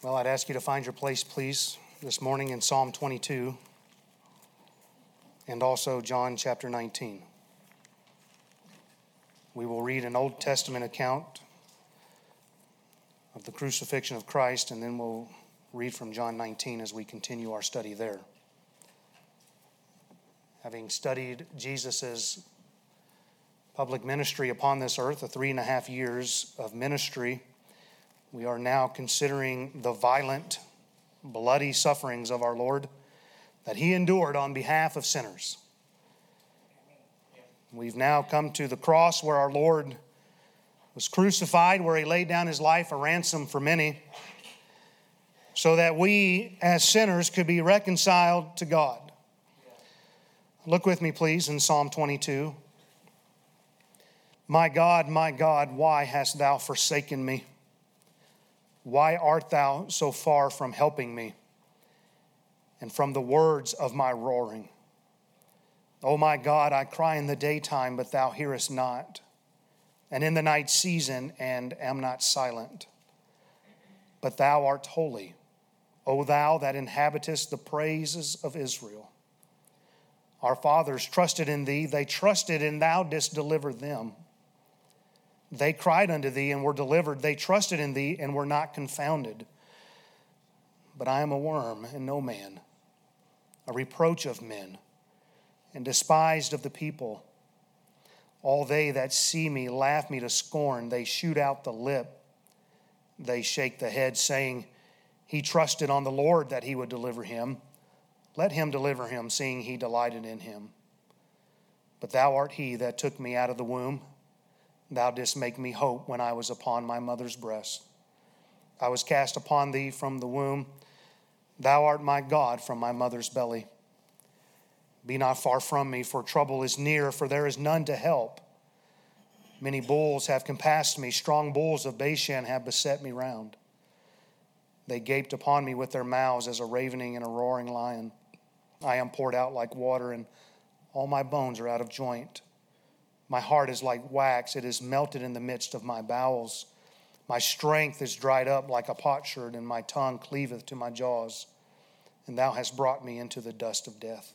Well, I'd ask you to find your place, please, this morning in Psalm 22 and also John chapter 19. We will read an Old Testament account of the crucifixion of Christ, and then we'll read from John 19 as we continue our study there. Having studied Jesus' public ministry upon this earth, the 3.5 years of ministry, we are now considering the violent, bloody sufferings of our Lord that He endured on behalf of sinners. We've now come to the cross where our Lord was crucified, where He laid down His life a ransom for many, so that we as sinners could be reconciled to God. Look with me, please, in Psalm 22. My God, why hast thou forsaken me? Why art thou so far from helping me and from the words of my roaring? O my God, I cry in the daytime, but thou hearest not, and in the night season, and am not silent. But thou art holy, O thou that inhabitest the praises of Israel. Our fathers trusted in thee, they trusted, and thou didst deliver them. They cried unto thee and were delivered. They trusted in thee and were not confounded. But I am a worm and no man, a reproach of men, and despised of the people. All they that see me laugh me to scorn. They shoot out the lip. They shake the head, saying, He trusted on the Lord that He would deliver him. Let Him deliver him, seeing He delighted in him. But thou art He that took me out of the womb. Thou didst make me hope when I was upon my mother's breast. I was cast upon Thee from the womb. Thou art my God from my mother's belly. Be not far from me, for trouble is near, for there is none to help. Many bulls have compassed me. Strong bulls of Bashan have beset me round. They gaped upon me with their mouths as a ravening and a roaring lion. I am poured out like water, and all my bones are out of joint. My heart is like wax. It is melted in the midst of my bowels. My strength is dried up like a potsherd, and my tongue cleaveth to my jaws. And thou hast brought me into the dust of death.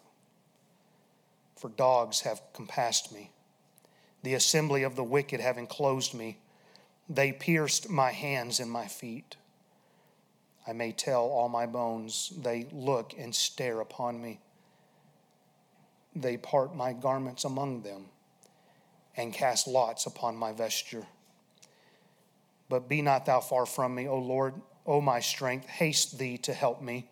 For dogs have compassed me. The assembly of the wicked have enclosed me. They pierced my hands and my feet. I may tell all my bones. They look and stare upon me. They part my garments among them, and cast lots upon my vesture. But be not thou far from me, O Lord, O my strength. Haste thee to help me.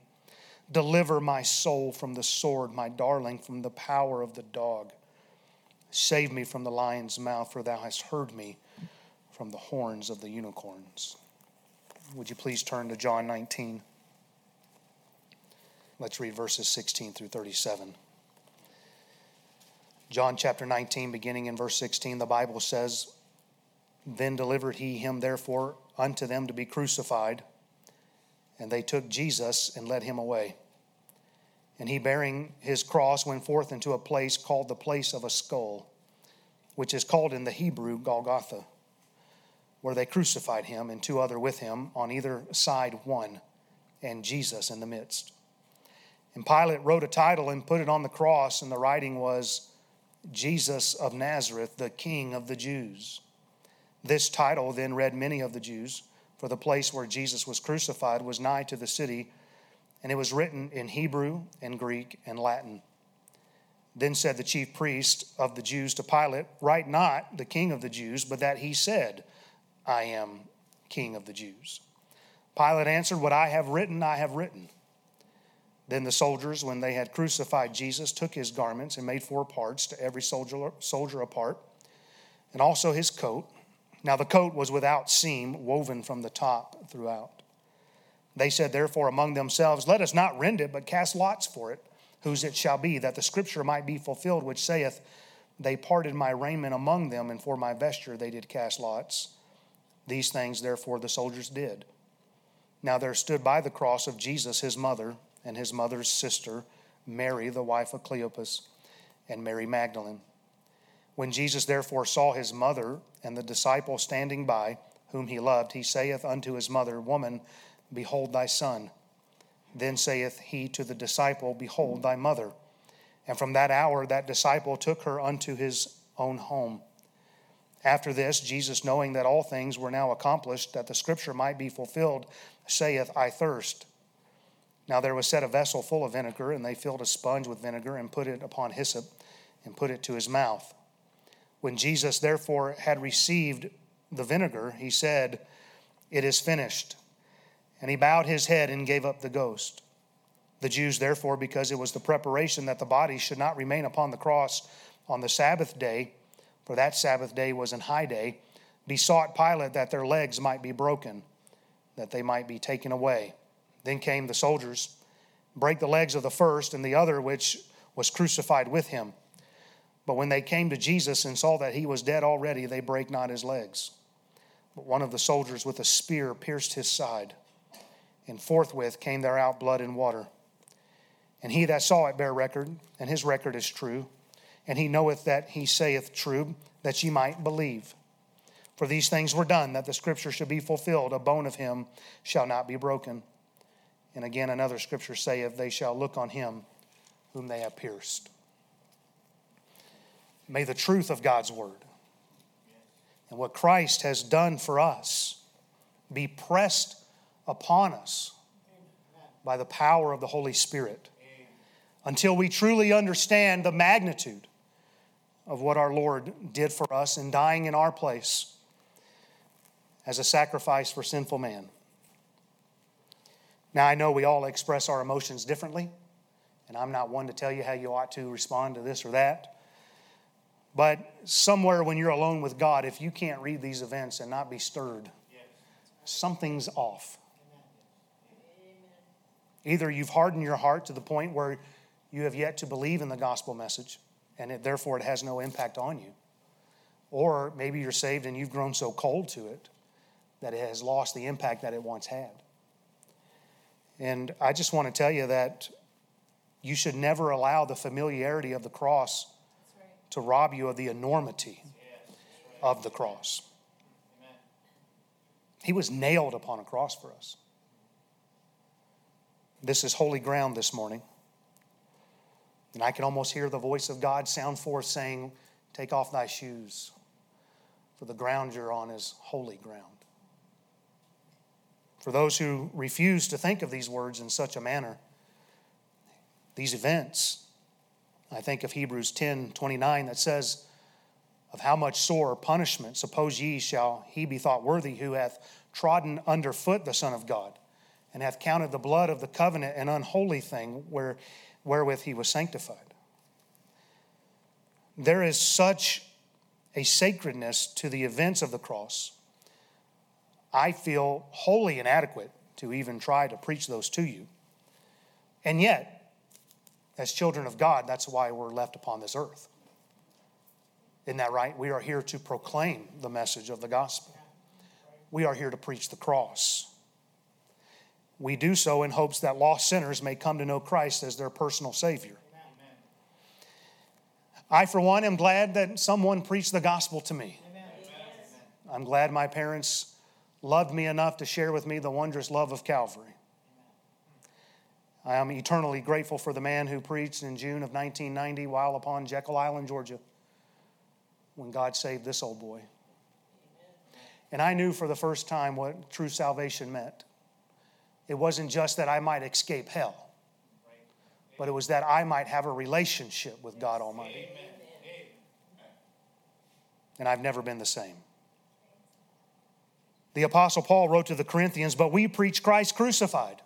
Deliver my soul from the sword, my darling from the power of the dog. Save me from the lion's mouth, for thou hast heard me from the horns of the unicorns. Would you please turn to John 19? Let's read verses 16 through 37. John chapter 19, beginning in verse 16, the Bible says, Then delivered He him therefore unto them to be crucified, and they took Jesus and led Him away. And He bearing His cross went forth into a place called the place of a skull, which is called in the Hebrew Golgotha, where they crucified Him and two other with Him, on either side one, and Jesus in the midst. And Pilate wrote a title and put it on the cross, and the writing was, Jesus of Nazareth, the King of the Jews. This title then read many of the Jews, for the place where Jesus was crucified was nigh to the city, and it was written in Hebrew and Greek and Latin. Then said the chief priest of the Jews to Pilate, Write not the King of the Jews, but that He said, I am King of the Jews. Pilate answered, What I have written, I have written. Then the soldiers, when they had crucified Jesus, took His garments and made 4 parts, to every soldier a part, and also his coat. Now the coat was without seam, woven from the top throughout. They said therefore among themselves, Let us not rend it, but cast lots for it, whose it shall be, that the scripture might be fulfilled, which saith, They parted my raiment among them, and for my vesture they did cast lots. These things therefore the soldiers did. Now there stood by the cross of Jesus His mother, and His mother's sister, Mary, the wife of Cleopas, and Mary Magdalene. When Jesus therefore saw His mother and the disciple standing by, whom He loved, He saith unto His mother, Woman, Behold thy son. Then saith he to the disciple, Behold thy mother. And from that hour that disciple took her unto his own home. After this, Jesus, knowing that all things were now accomplished, that the scripture might be fulfilled, saith, I thirst. Now there was set a vessel full of vinegar, and they filled a sponge with vinegar, and put it upon hyssop, and put it to his mouth. When Jesus therefore had received the vinegar, he said, It is finished. And he bowed his head and gave up the ghost. The Jews therefore, because it was the preparation that the body should not remain upon the cross on the Sabbath day, for that Sabbath day was an high day, besought Pilate that their legs might be broken, that they might be taken away. Then came the soldiers, brake the legs of the first and the other which was crucified with him. But when they came to Jesus and saw that he was dead already, they brake not his legs. But one of the soldiers with a spear pierced his side, and forthwith came there out blood and water. And he that saw it bare record, and his record is true, and he knoweth that he saith true, that ye might believe. For these things were done, that the scripture should be fulfilled, a bone of him shall not be broken. And again another scripture saith, They shall look on him whom they have pierced. May the truth of God's word and what Christ has done for us be pressed upon us by the power of the Holy Spirit until we truly understand the magnitude of what our Lord did for us in dying in our place as a sacrifice for sinful man. Now, I know we all express our emotions differently, and I'm not one to tell you how you ought to respond to this or that. But somewhere when you're alone with God, if you can't read these events and not be stirred, something's off. Either you've hardened your heart to the point where you have yet to believe in the gospel message, and therefore it has no impact on you. Or maybe you're saved and you've grown so cold to it that it has lost the impact that it once had. And I just want to tell you that you should never allow the familiarity of the cross to rob you of the enormity of the cross. He was nailed upon a cross for us. This is holy ground this morning. And I can almost hear the voice of God sound forth saying, Take off thy shoes, for the ground you're on is holy ground. For those who refuse to think of these words in such a manner, these events, I think of Hebrews 10:29 that says, Of how much sore punishment, suppose ye, shall he be thought worthy who hath trodden under foot the Son of God, and hath counted the blood of the covenant an unholy thing wherewith he was sanctified. There is such a sacredness to the events of the cross. I feel wholly inadequate to even try to preach those to you. And yet, as children of God, that's why we're left upon this earth. Isn't that right? We are here to proclaim the message of the gospel. We are here to preach the cross. We do so in hopes that lost sinners may come to know Christ as their personal Savior. Amen. I, for one, am glad that someone preached the gospel to me. Amen. I'm glad my parents loved me enough to share with me the wondrous love of Calvary. I am eternally grateful for the man who preached in June of 1990 while upon Jekyll Island, Georgia, when God saved this old boy. And I knew for the first time what true salvation meant. It wasn't just that I might escape hell, but it was that I might have a relationship with God Almighty. And I've never been the same. The Apostle Paul wrote to the Corinthians, But we preach Christ crucified.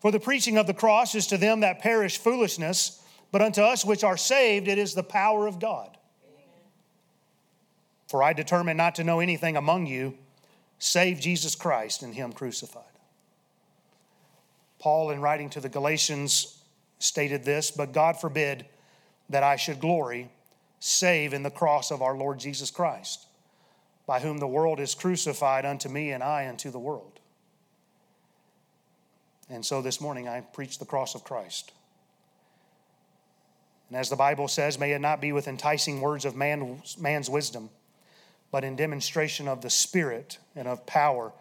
For the preaching of the cross is to them that perish foolishness, but unto us which are saved it is the power of God. For I determined not to know anything among you save Jesus Christ and him crucified. Paul, in writing to the Galatians, stated this, But God forbid that I should glory, save in the cross of our Lord Jesus Christ, by whom the world is crucified unto me and I unto the world. And so this morning I preach the cross of Christ. And as the Bible says, may it not be with enticing words of man's wisdom, but in demonstration of the Spirit and of power,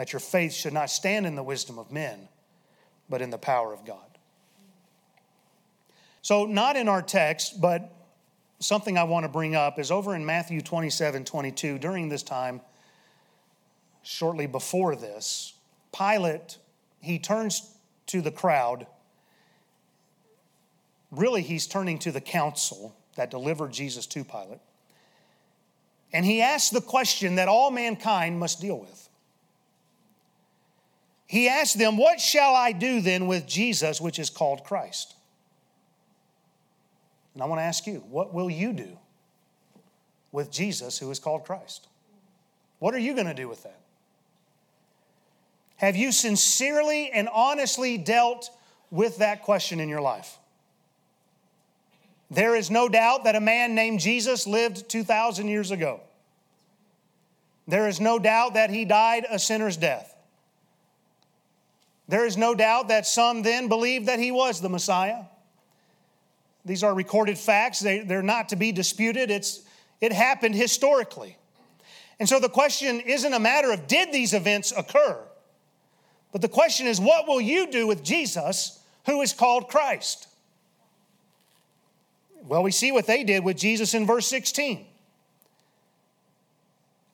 that your faith should not stand in the wisdom of men, but in the power of God. So not in our text, but something I want to bring up is over in Matthew 27:22. During this time, shortly before this, Pilate, he turns to the crowd. Really, he's turning to the council that delivered Jesus to Pilate. And he asks the question that all mankind must deal with. He asked them, "What shall I do then with Jesus, which is called Christ?" And I want to ask you, what will you do with Jesus who is called Christ? What are you going to do with that? Have you sincerely and honestly dealt with that question in your life? There is no doubt that a man named Jesus lived 2,000 years ago. There is no doubt that he died a sinner's death. There is no doubt that some then believed that he was the Messiah. These are recorded facts. They're not to be disputed. It happened historically. And so the question isn't a matter of did these events occur, but the question is, what will you do with Jesus who is called Christ? Well, we see what they did with Jesus in verse 16.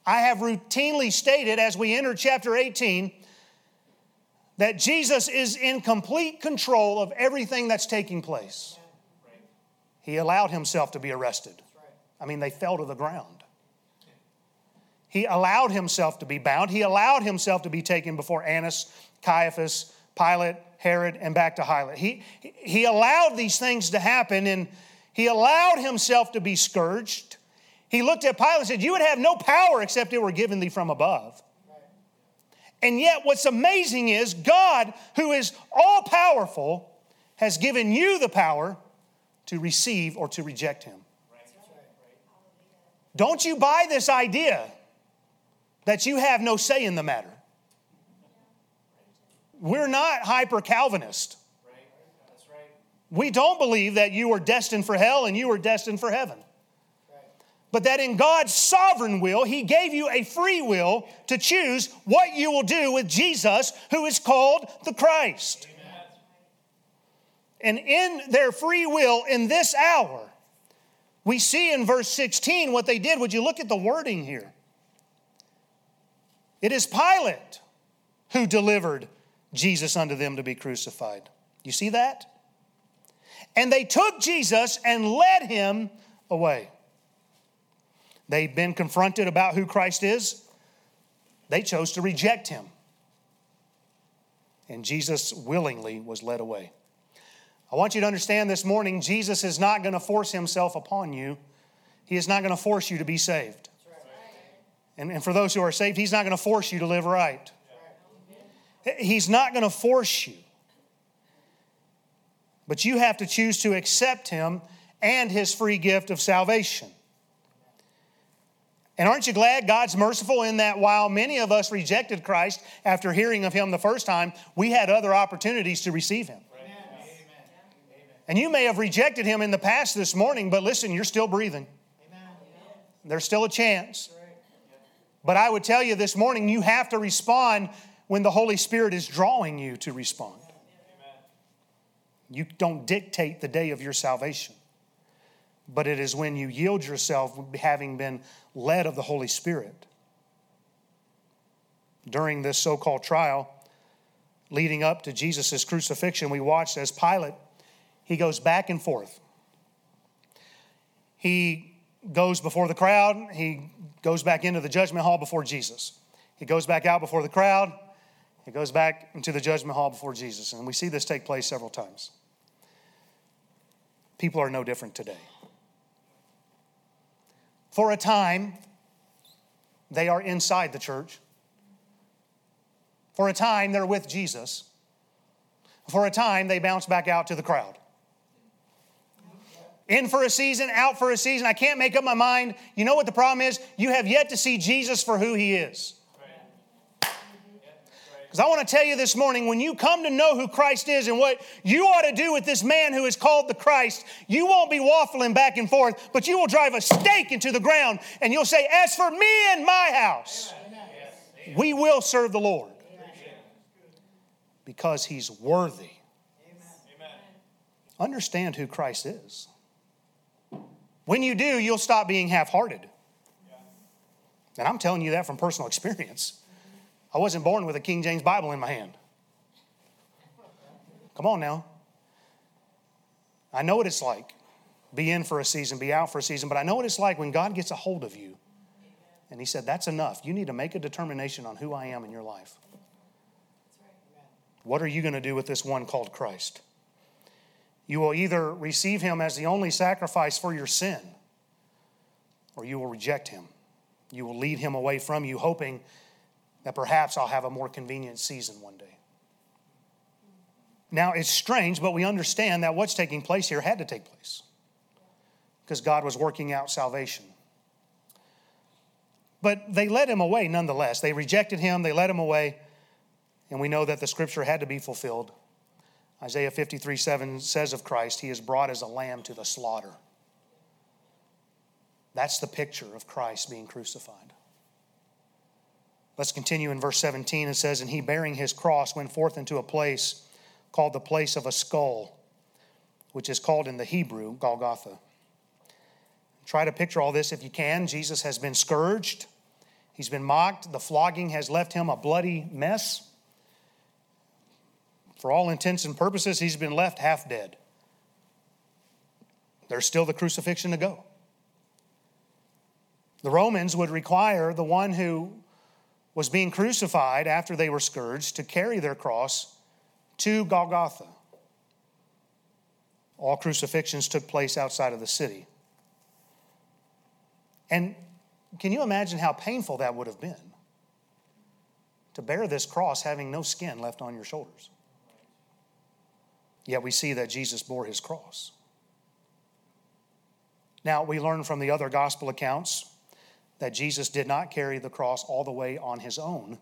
I have routinely stated as we enter chapter 18 that Jesus is in complete control of everything that's taking place. He allowed himself to be arrested. I mean, they fell to the ground. He allowed himself to be bound. He allowed himself to be taken before Annas, Caiaphas, Pilate, Herod, and back to Pilate. He allowed these things to happen, and he allowed himself to be scourged. He looked at Pilate and said, "You would have no power except it were given thee from above." And yet what's amazing is God, who is all-powerful, has given you the power to receive or to reject him. Don't you buy this idea that you have no say in the matter. We're not hyper-Calvinist. We don't believe that you are destined for hell and you are destined for heaven. But that in God's sovereign will, he gave you a free will to choose what you will do with Jesus, who is called the Christ. Amen. And in their free will, in this hour, we see in verse 16 what they did. Would you look at the wording here? It is Pilate who delivered Jesus unto them to be crucified. You see that? And they took Jesus and led him away. They've been confronted about who Christ is. They chose to reject him. And Jesus willingly was led away. I want you to understand this morning, Jesus is not going to force himself upon you. He is not going to force you to be saved. And for those who are saved, he's not going to force you to live right. He's not going to force you. But you have to choose to accept him and his free gift of salvation. And aren't you glad God's merciful in that while many of us rejected Christ after hearing of him the first time, we had other opportunities to receive him. Amen. And you may have rejected him in the past this morning, but listen, you're still breathing. Amen. There's still a chance. But I would tell you this morning, you have to respond when the Holy Spirit is drawing you to respond. Amen. You don't dictate the day of your salvation. But it is when you yield yourself, having been led of the Holy Spirit. During this so-called trial, leading up to Jesus' crucifixion, we watched as Pilate, he goes back and forth. He goes before the crowd. He goes back into the judgment hall before Jesus. He goes back out before the crowd. He goes back into the judgment hall before Jesus. And we see this take place several times. People are no different today. For a time, they are inside the church. For a time, they're with Jesus. For a time, they bounce back out to the crowd. In for a season, out for a season. I can't make up my mind. You know what the problem is? You have yet to see Jesus for who he is. Because I want to tell you this morning, when you come to know who Christ is and what you ought to do with this man who is called the Christ, you won't be waffling back and forth, but you will drive a stake into the ground and you'll say, "As for me and my house, we will serve the Lord." because he's worthy. Amen. Understand who Christ is. When you do, you'll stop being half-hearted. Yeah. And I'm telling you that from personal experience. I wasn't born with a King James Bible in my hand. Come on now. I know what it's like. Be in for a season, be out for a season. But I know what it's like when God gets a hold of you. And he said, that's enough. You need to make a determination on who I am in your life. What are you going to do with this one called Christ? You will either receive him as the only sacrifice for your sin, or you will reject him. You will lead him away from you, hoping that perhaps I'll have a more convenient season one day. Now, it's strange, but we understand that what's taking place here had to take place because God was working out salvation. But they led him away nonetheless. They rejected him, they led him away, and we know that the scripture had to be fulfilled. Isaiah 53:7 says of Christ, he is brought as a lamb to the slaughter. That's the picture of Christ being crucified. Let's continue in verse 17. It says, and he bearing his cross went forth into a place called the place of a skull, which is called in the Hebrew Golgotha. Try to picture all this if you can. Jesus has been scourged. He's been mocked. The flogging has left him a bloody mess. For all intents and purposes, he's been left half dead. There's still the crucifixion to go. The Romans would require the one who was being crucified after they were scourged to carry their cross to Golgotha. All crucifixions took place outside of the city. And can you imagine how painful that would have been to bear this cross having no skin left on your shoulders? Yet we see that Jesus bore his cross. Now, we learn from the other gospel accounts that Jesus did not carry the cross all the way on his own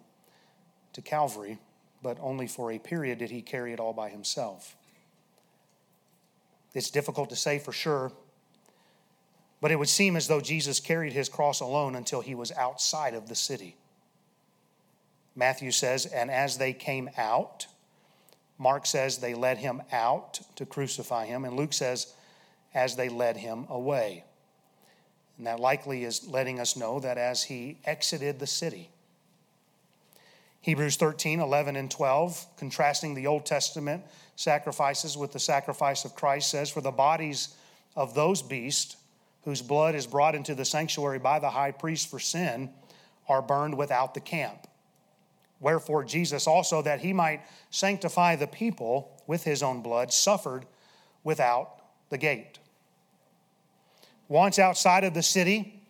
to Calvary, but only for a period did he carry it all by himself. It's difficult to say for sure, but it would seem as though Jesus carried his cross alone until he was outside of the city. Matthew says, and as they came out, Mark says they led him out to crucify him, and Luke says, as they led him away. And that likely is letting us know that as he exited the city. Hebrews 13:11-12, contrasting the Old Testament sacrifices with the sacrifice of Christ, says, for the bodies of those beasts whose blood is brought into the sanctuary by the high priest for sin are burned without the camp. Wherefore Jesus also, that he might sanctify the people with his own blood, suffered without the gate. Once outside of the city,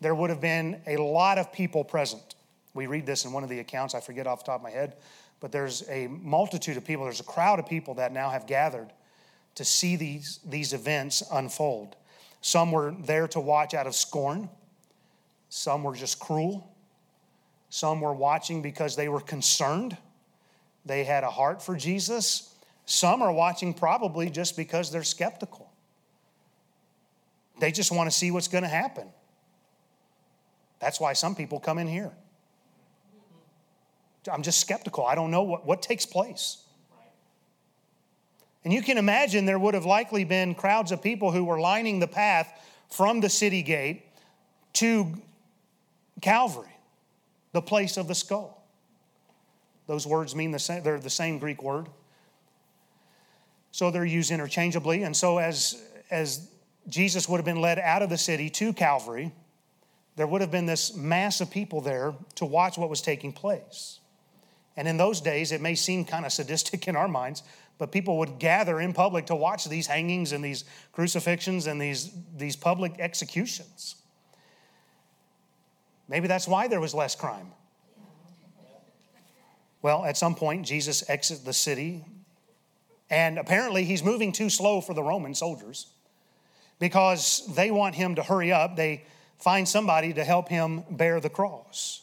there would have been a lot of people present. We read this in one of the accounts, I forget off the top of my head, but there's a multitude of people, there's a crowd of people that now have gathered to see these events unfold. Some were there to watch out of scorn. Some were just cruel. Some were watching because they were concerned. They had a heart for Jesus. Some are watching probably just because they're skeptical. They just want to see what's going to happen. That's why some people come in here. I'm just skeptical. I don't know what takes place. And you can imagine there would have likely been crowds of people who were lining the path from the city gate to Calvary, the place of the skull. Those words mean the same, they're the same Greek word. So they're used interchangeably. And so as Jesus would have been led out of the city to Calvary, there would have been this mass of people there to watch what was taking place. And in those days, it may seem kind of sadistic in our minds, but people would gather in public to watch these hangings and these crucifixions and these public executions. Maybe that's why there was less crime. Well, at some point, Jesus exits the city, and apparently he's moving too slow for the Roman soldiers because they want him to hurry up. They find somebody to help him bear the cross.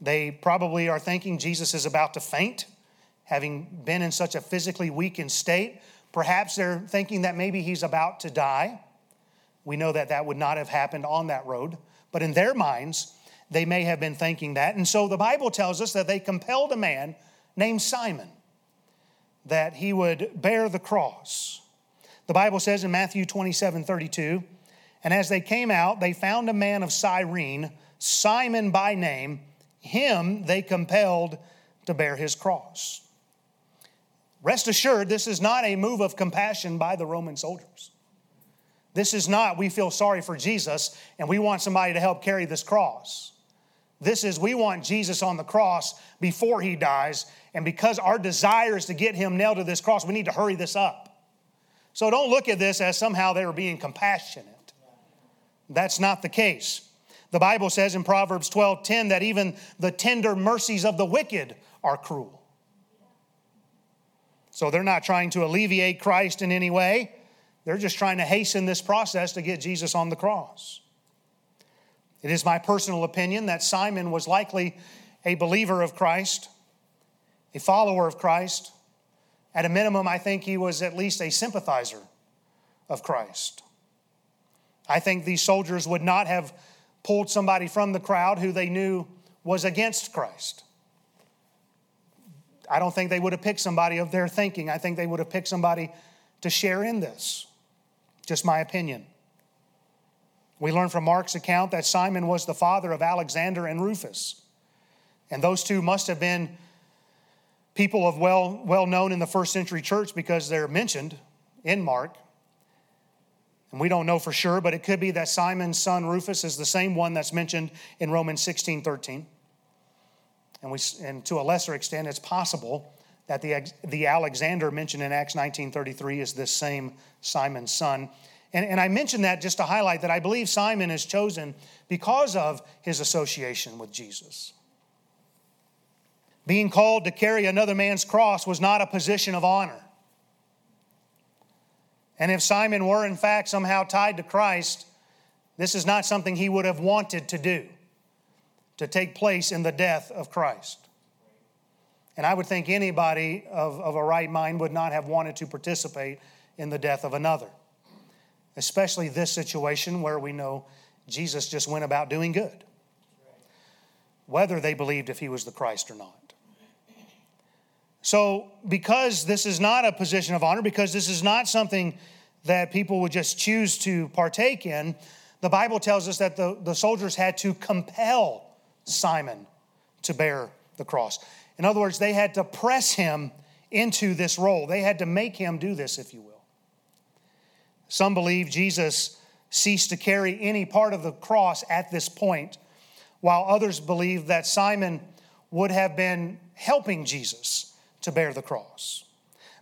They probably are thinking Jesus is about to faint, having been in such a physically weakened state. Perhaps they're thinking that maybe he's about to die. We know that that would not have happened on that road. But in their minds, they may have been thinking that. And so the Bible tells us that they compelled a man named Simon, that he would bear the cross. The Bible says in Matthew 27:32, and as they came out, they found a man of Cyrene, Simon by name. Him they compelled to bear his cross. Rest assured, this is not a move of compassion by the Roman soldiers. This is not, we feel sorry for Jesus and we want somebody to help carry this cross. This is, we want Jesus on the cross before he dies, and because our desire is to get him nailed to this cross, we need to hurry this up. So don't look at this as somehow they were being compassionate. That's not the case. The Bible says in Proverbs 12:10 that even the tender mercies of the wicked are cruel. So they're not trying to alleviate Christ in any way. They're just trying to hasten this process to get Jesus on the cross. It is my personal opinion that Simon was likely a believer of Christ, a follower of Christ. At a minimum, I think he was at least a sympathizer of Christ. I think these soldiers would not have pulled somebody from the crowd who they knew was against Christ. I don't think they would have picked somebody of their thinking. I think they would have picked somebody to share in this. Just my opinion. We learn from Mark's account that Simon was the father of Alexander and Rufus. And those two must have been people of well known in the first century church because they're mentioned in Mark. And we don't know for sure, but it could be that Simon's son Rufus is the same one that's mentioned in Romans 16:13. And to a lesser extent, it's possible that the Alexander mentioned in Acts 19:33 is this same Simon's son. And I mention that just to highlight that I believe Simon is chosen because of his association with Jesus. Being called to carry another man's cross was not a position of honor. And if Simon were, in fact, somehow tied to Christ, this is not something he would have wanted to do, to take place in the death of Christ. And I would think anybody of a right mind would not have wanted to participate in the death of another, especially this situation where we know Jesus just went about doing good, whether they believed if he was the Christ or not. So because this is not a position of honor, because this is not something that people would just choose to partake in, the Bible tells us that the soldiers had to compel Simon to bear the cross. In other words, they had to press him into this role. They had to make him do this, if you will. Some believe Jesus ceased to carry any part of the cross at this point, while others believe that Simon would have been helping Jesus to bear the cross.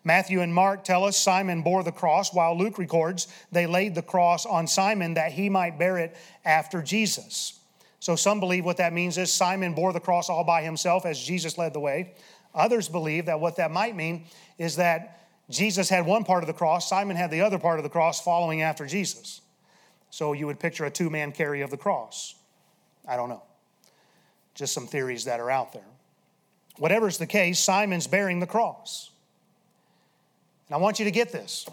Matthew and Mark tell us Simon bore the cross, while Luke records they laid the cross on Simon that he might bear it after Jesus. So some believe what that means is Simon bore the cross all by himself as Jesus led the way. Others believe that what that might mean is that Jesus had one part of the cross, Simon had the other part of the cross following after Jesus. So you would picture a two-man carry of the cross. I don't know. Just some theories that are out there. Whatever's the case, Simon's bearing the cross. And I want you to get this.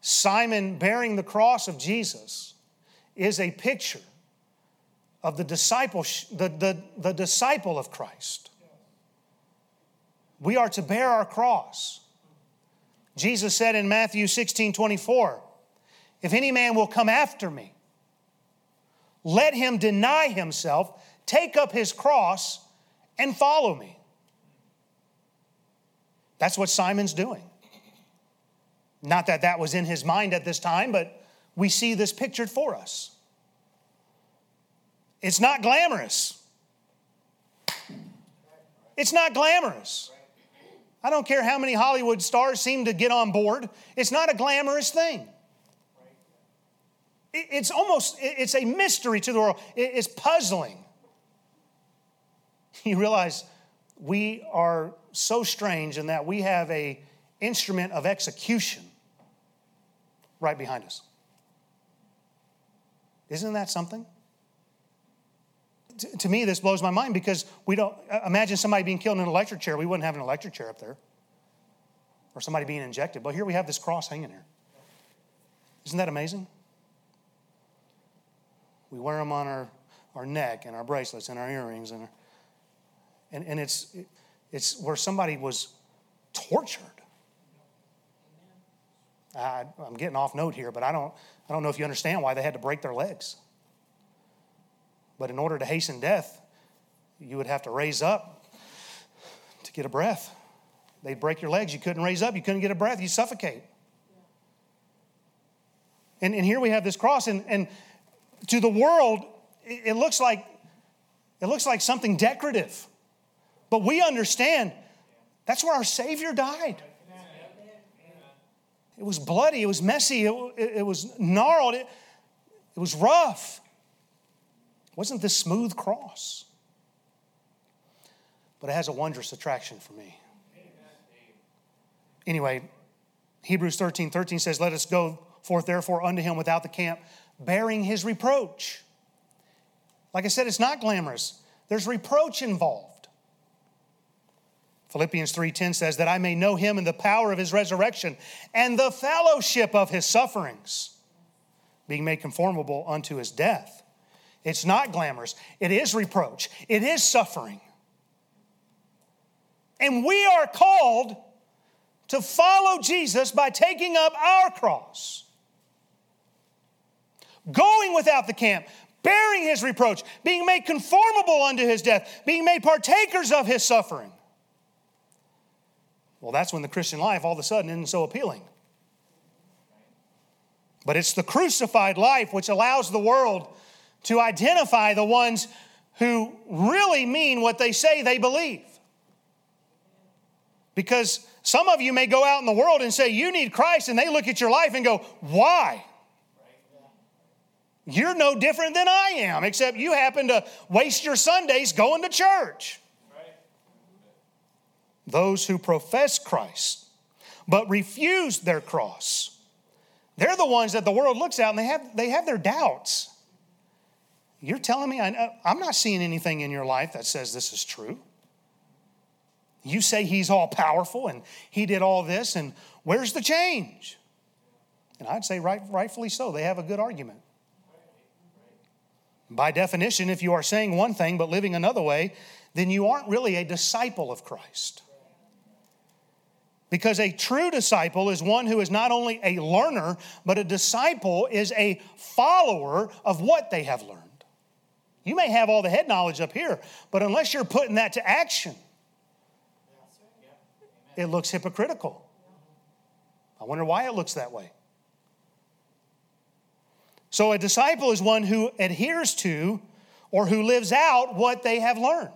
Simon bearing the cross of Jesus is a picture of the disciple of Christ. We are to bear our cross. Jesus said in Matthew 16:24, if any man will come after me, let him deny himself, take up his cross, and follow me. That's what Simon's doing. Not that that was in his mind at this time, but we see this pictured for us. It's not glamorous. It's not glamorous. I don't care how many Hollywood stars seem to get on board. It's not a glamorous thing. It's a mystery to the world. It's puzzling. You realize we are so strange in that we have an instrument of execution right behind us. Isn't that something? To me, this blows my mind because we don't imagine somebody being killed in an electric chair. We wouldn't have an electric chair up there, or somebody being injected. But here we have this cross hanging here. Isn't that amazing? We wear them on our neck and our bracelets and our earrings and our... And it's where somebody was tortured. I'm getting off note here, but I don't know if you understand why they had to break their legs. But in order to hasten death, you would have to raise up to get a breath. They'd break your legs. You couldn't raise up. You couldn't get a breath. You suffocate. And here we have this cross, and to the world, it looks like something decorative. But we understand that's where our Savior died. It was bloody. It was messy. It was gnarled. It was rough. It wasn't this smooth cross. But it has a wondrous attraction for me. Anyway, Hebrews 13:13 says, "Let us go forth therefore unto him without the camp, bearing his reproach." Like I said, it's not glamorous. There's reproach involved. Philippians 3:10 says, "That I may know him in the power of his resurrection and the fellowship of his sufferings, being made conformable unto his death." It's not glamorous. It is reproach. It is suffering. And we are called to follow Jesus by taking up our cross, going without the camp, bearing his reproach, being made conformable unto his death, being made partakers of his suffering. Well, that's when the Christian life all of a sudden isn't so appealing. But it's the crucified life which allows the world to identify the ones who really mean what they say they believe. Because some of you may go out in the world and say, you need Christ, and they look at your life and go, why? You're no different than I am, except you happen to waste your Sundays going to church. Right. Those who profess Christ but refuse their cross, they're the ones that the world looks at and they have their doubts. You're telling me I'm not seeing anything in your life that says this is true. You say he's all powerful and he did all this, and where's the change? And I'd say rightfully so. They have a good argument. By definition, if you are saying one thing but living another way, then you aren't really a disciple of Christ. Because a true disciple is one who is not only a learner, but a disciple is a follower of what they have learned. You may have all the head knowledge up here, but unless you're putting that to action, it looks hypocritical. I wonder why it looks that way. So a disciple is one who adheres to or who lives out what they have learned.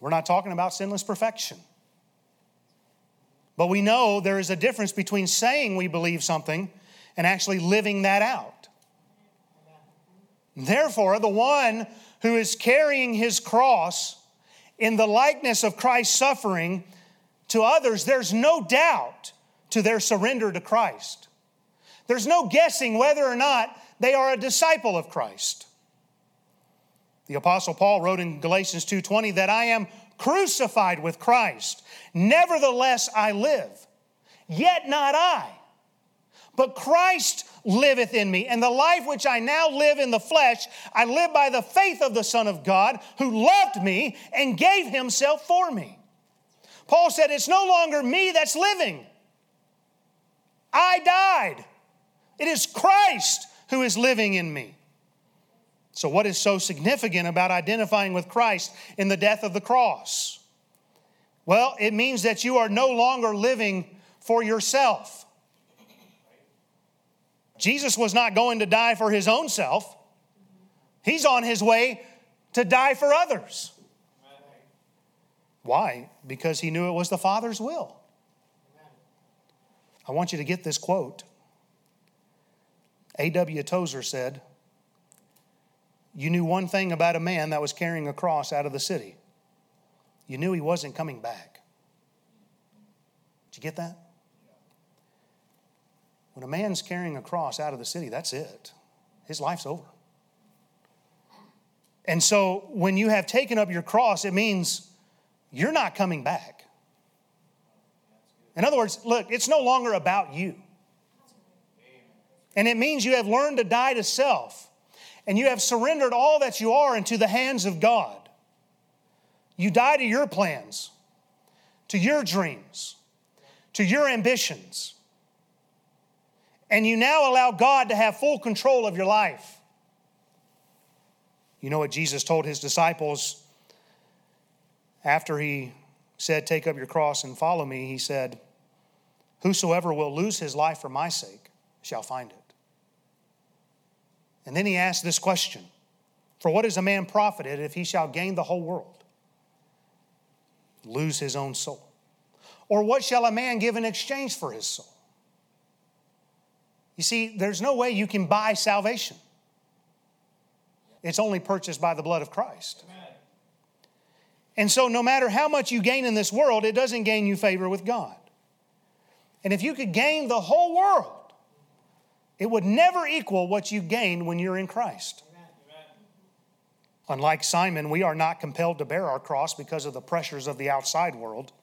We're not talking about sinless perfection. But we know there is a difference between saying we believe something and actually living that out. Therefore, the one who is carrying his cross in the likeness of Christ's suffering to others, there's no doubt to their surrender to Christ. There's no guessing whether or not they are a disciple of Christ. The Apostle Paul wrote in Galatians 2:20 that I am crucified with Christ. Nevertheless, I live. Yet not I, but Christ liveth in me. And the life which I now live in the flesh, I live by the faith of the Son of God who loved me and gave himself for me. Paul said, it's no longer me that's living. I died. It is Christ who is living in me. So what is so significant about identifying with Christ in the death of the cross? Well, it means that you are no longer living for yourself. Jesus was not going to die for his own self. He's on his way to die for others. Why? Because he knew it was the Father's will. I want you to get this quote. A.W. Tozer said, you knew one thing about a man that was carrying a cross out of the city. You knew he wasn't coming back. Did you get that? When a man's carrying a cross out of the city, that's it. His life's over. And so when you have taken up your cross, it means you're not coming back. In other words, look, it's no longer about you. And it means you have learned to die to self, and you have surrendered all that you are into the hands of God. You die to your plans, to your dreams, to your ambitions, and you now allow God to have full control of your life. You know what Jesus told his disciples after he said, "Take up your cross and follow me," he said, "Whosoever will lose his life for my sake shall find it." And then he asked this question, "For what is a man profited if he shall gain the whole world, lose his own soul? Or what shall a man give in exchange for his soul?" You see, there's no way you can buy salvation. It's only purchased by the blood of Christ. Amen. And so no matter how much you gain in this world, it doesn't gain you favor with God. And if you could gain the whole world, it would never equal what you gain when you're in Christ. Amen. Unlike Simon, we are not compelled to bear our cross because of the pressures of the outside world.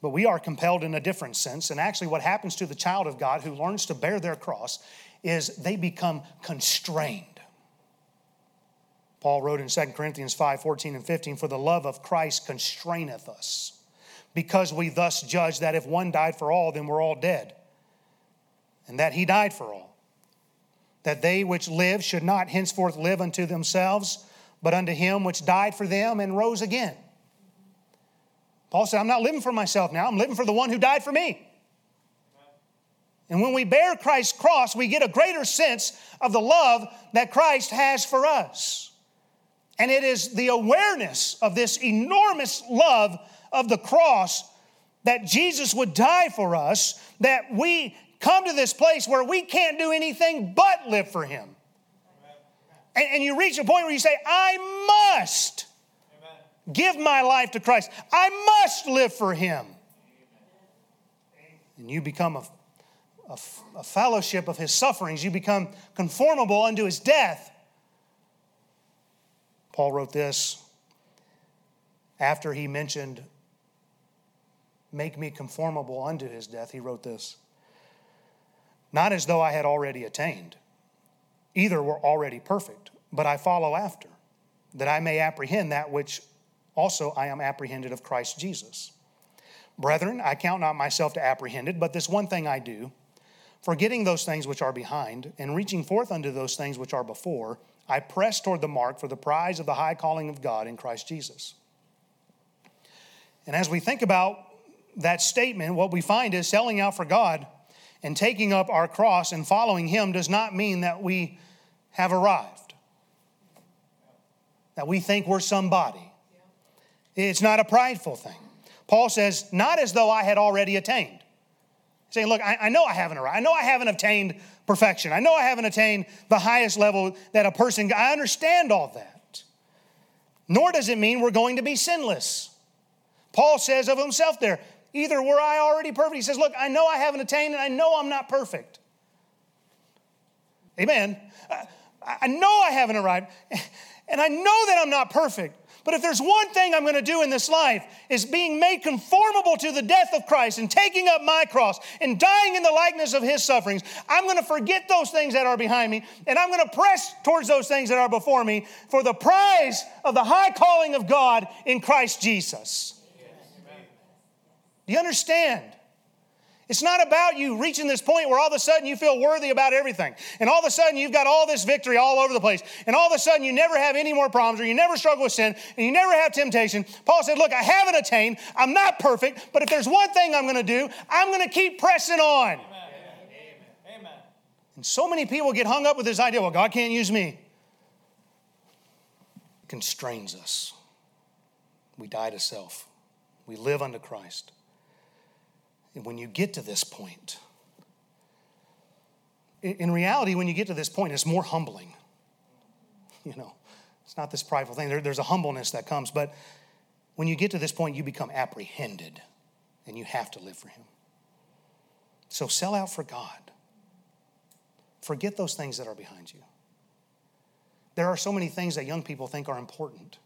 But we are compelled in a different sense. And actually what happens to the child of God who learns to bear their cross is they become constrained. Paul wrote in 2 Corinthians 5:14 and 15, "For the love of Christ constraineth us, because we thus judge that if one died for all, then we're all dead, and that he died for all, that they which live should not henceforth live unto themselves, but unto him which died for them and rose again." Paul said, "I'm not living for myself now. I'm living for the one who died for me." And when we bear Christ's cross, we get a greater sense of the love that Christ has for us. And it is the awareness of this enormous love of the cross that Jesus would die for us, that we come to this place where we can't do anything but live for Him. And you reach a point where you say, "I must give my life to Christ. I must live for Him." And you become a fellowship of His sufferings. You become conformable unto His death. Paul wrote this after he mentioned, "Make me conformable unto His death." He wrote this, "Not as though I had already attained, either were already perfect, but I follow after, that I may apprehend that which also I am apprehended of Christ Jesus. Brethren, I count not myself to apprehend it, but this one thing I do, forgetting those things which are behind, and reaching forth unto those things which are before, I press toward the mark for the prize of the high calling of God in Christ Jesus." And as we think about that statement, what we find is selling out for God and taking up our cross and following Him does not mean that we have arrived, that we think we're somebody. It's not a prideful thing. Paul says, "Not as though I had already attained." Saying, "Look, I know I haven't arrived. I know I haven't obtained perfection. I know I haven't attained the highest level that a person, I understand all that." Nor does it mean we're going to be sinless. Paul says of himself there, "Either were I already perfect." He says, "Look, I know I haven't attained and I know I'm not perfect." Amen. I know I haven't arrived and I know that I'm not perfect. But if there's one thing I'm going to do in this life, is being made conformable to the death of Christ and taking up my cross and dying in the likeness of His sufferings. I'm going to forget those things that are behind me, and I'm going to press towards those things that are before me for the prize of the high calling of God in Christ Jesus. Yes. Do you understand? It's not about you reaching this point where all of a sudden you feel worthy about everything. And all of a sudden you've got all this victory all over the place. And all of a sudden you never have any more problems, or you never struggle with sin, and you never have temptation. Paul said, "Look, I haven't attained. I'm not perfect. But if there's one thing I'm going to do, I'm going to keep pressing on." Amen. Amen. And so many people get hung up with this idea, "Well, God can't use me." It constrains us. We die to self. We live unto Christ. And when you get to this point, in reality, when you get to this point, it's more humbling. You know, it's not this prideful thing. There's a humbleness that comes. But when you get to this point, you become apprehended and you have to live for Him. So sell out for God. Forget those things that are behind you. There are so many things that young people think are important.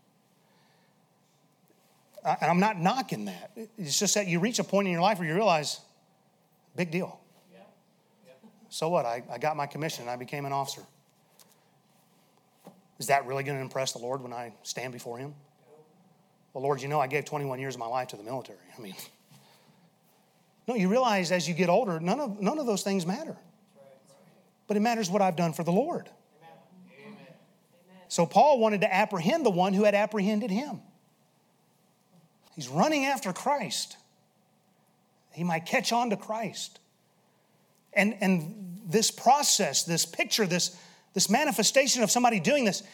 And I'm not knocking that. It's just that you reach a point in your life where you realize, big deal. Yeah. Yeah. So what? I got my commission. I became an officer. Is that really going to impress the Lord when I stand before Him? Well, Lord, you know I gave 21 years of my life to the military. No, you realize as you get older, none of those things matter. but it matters what I've done for the Lord. Amen. So Paul wanted to apprehend the one who had apprehended him. He's running after Christ. He might catch on to Christ. And this process, this picture, this manifestation of somebody doing this,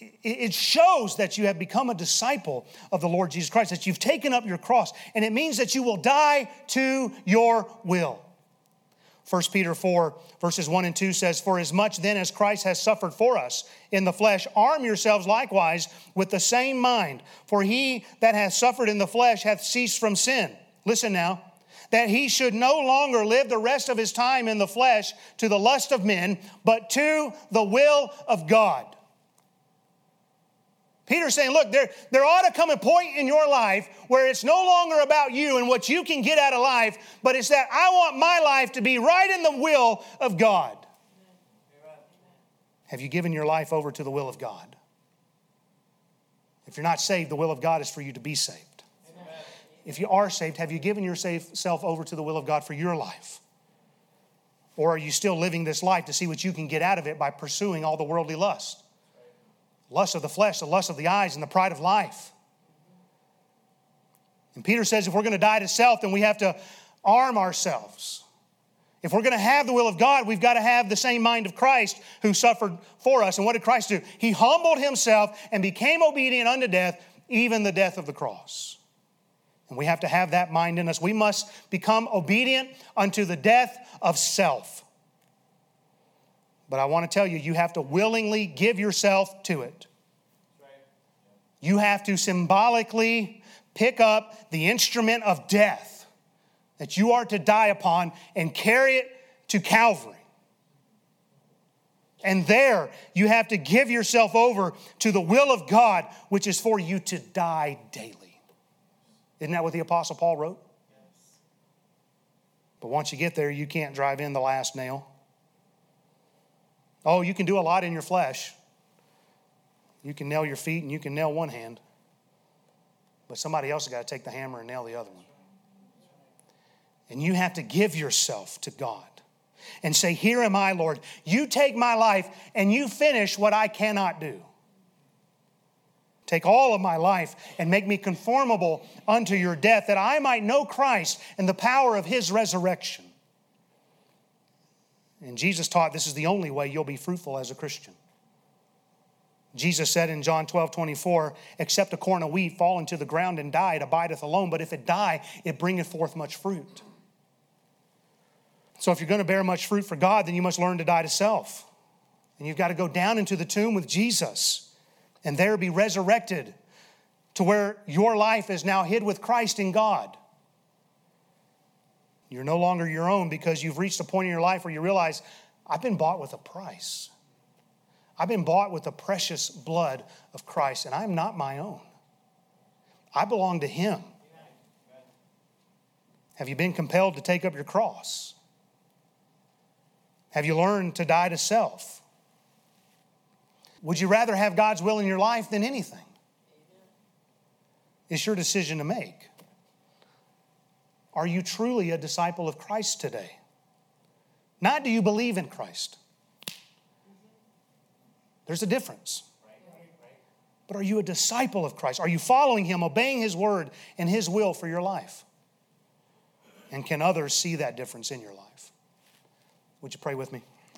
it shows that you have become a disciple of the Lord Jesus Christ, that you've taken up your cross, and it means that you will die to your will. 1 Peter 4, verses 1 and 2 says, "For as much then as Christ has suffered for us in the flesh, arm yourselves likewise with the same mind. For he that hath suffered in the flesh hath ceased from sin." Listen now. "That he should no longer live the rest of his time in the flesh to the lust of men, but to the will of God." Peter's saying, look, there ought to come a point in your life where it's no longer about you and what you can get out of life, but it's that I want my life to be right in the will of God. Amen. Have you given your life over to the will of God? If you're not saved, the will of God is for you to be saved. Amen. If you are saved, have you given yourself over to the will of God for your life? Or are you still living this life to see what you can get out of it by pursuing all the worldly lust? Lust of the flesh, the lust of the eyes, and the pride of life. And Peter says if we're going to die to self, then we have to arm ourselves. If we're going to have the will of God, we've got to have the same mind of Christ who suffered for us. And what did Christ do? He humbled himself and became obedient unto death, even the death of the cross. And we have to have that mind in us. We must become obedient unto the death of self. But I want to tell you, you have to willingly give yourself to it. You have to symbolically pick up the instrument of death that you are to die upon and carry it to Calvary. And there, you have to give yourself over to the will of God, which is for you to die daily. Isn't that what the Apostle Paul wrote? Yes. But once you get there, you can't drive in the last nail. Oh, you can do a lot in your flesh. You can nail your feet and you can nail one hand. But somebody else has got to take the hammer and nail the other one. And you have to give yourself to God and say, "Here am I, Lord. You take my life and you finish what I cannot do. Take all of my life and make me conformable unto your death, that I might know Christ and the power of his resurrection." And Jesus taught this is the only way you'll be fruitful as a Christian. Jesus said in John 12:24, "Except a corn of wheat fall into the ground and die, it abideth alone. But if it die, it bringeth forth much fruit." So if you're going to bear much fruit for God, then you must learn to die to self. And you've got to go down into the tomb with Jesus and there be resurrected to where your life is now hid with Christ in God. You're no longer your own because you've reached a point in your life where you realize, I've been bought with a price. I've been bought with the precious blood of Christ, and I'm not my own. I belong to him. Have you been compelled to take up your cross? Have you learned to die to self? Would you rather have God's will in your life than anything? It's your decision to make. Are you truly a disciple of Christ today? Not do you believe in Christ. There's a difference. But are you a disciple of Christ? Are you following him, obeying his word and his will for your life? And can others see that difference in your life? Would you pray with me?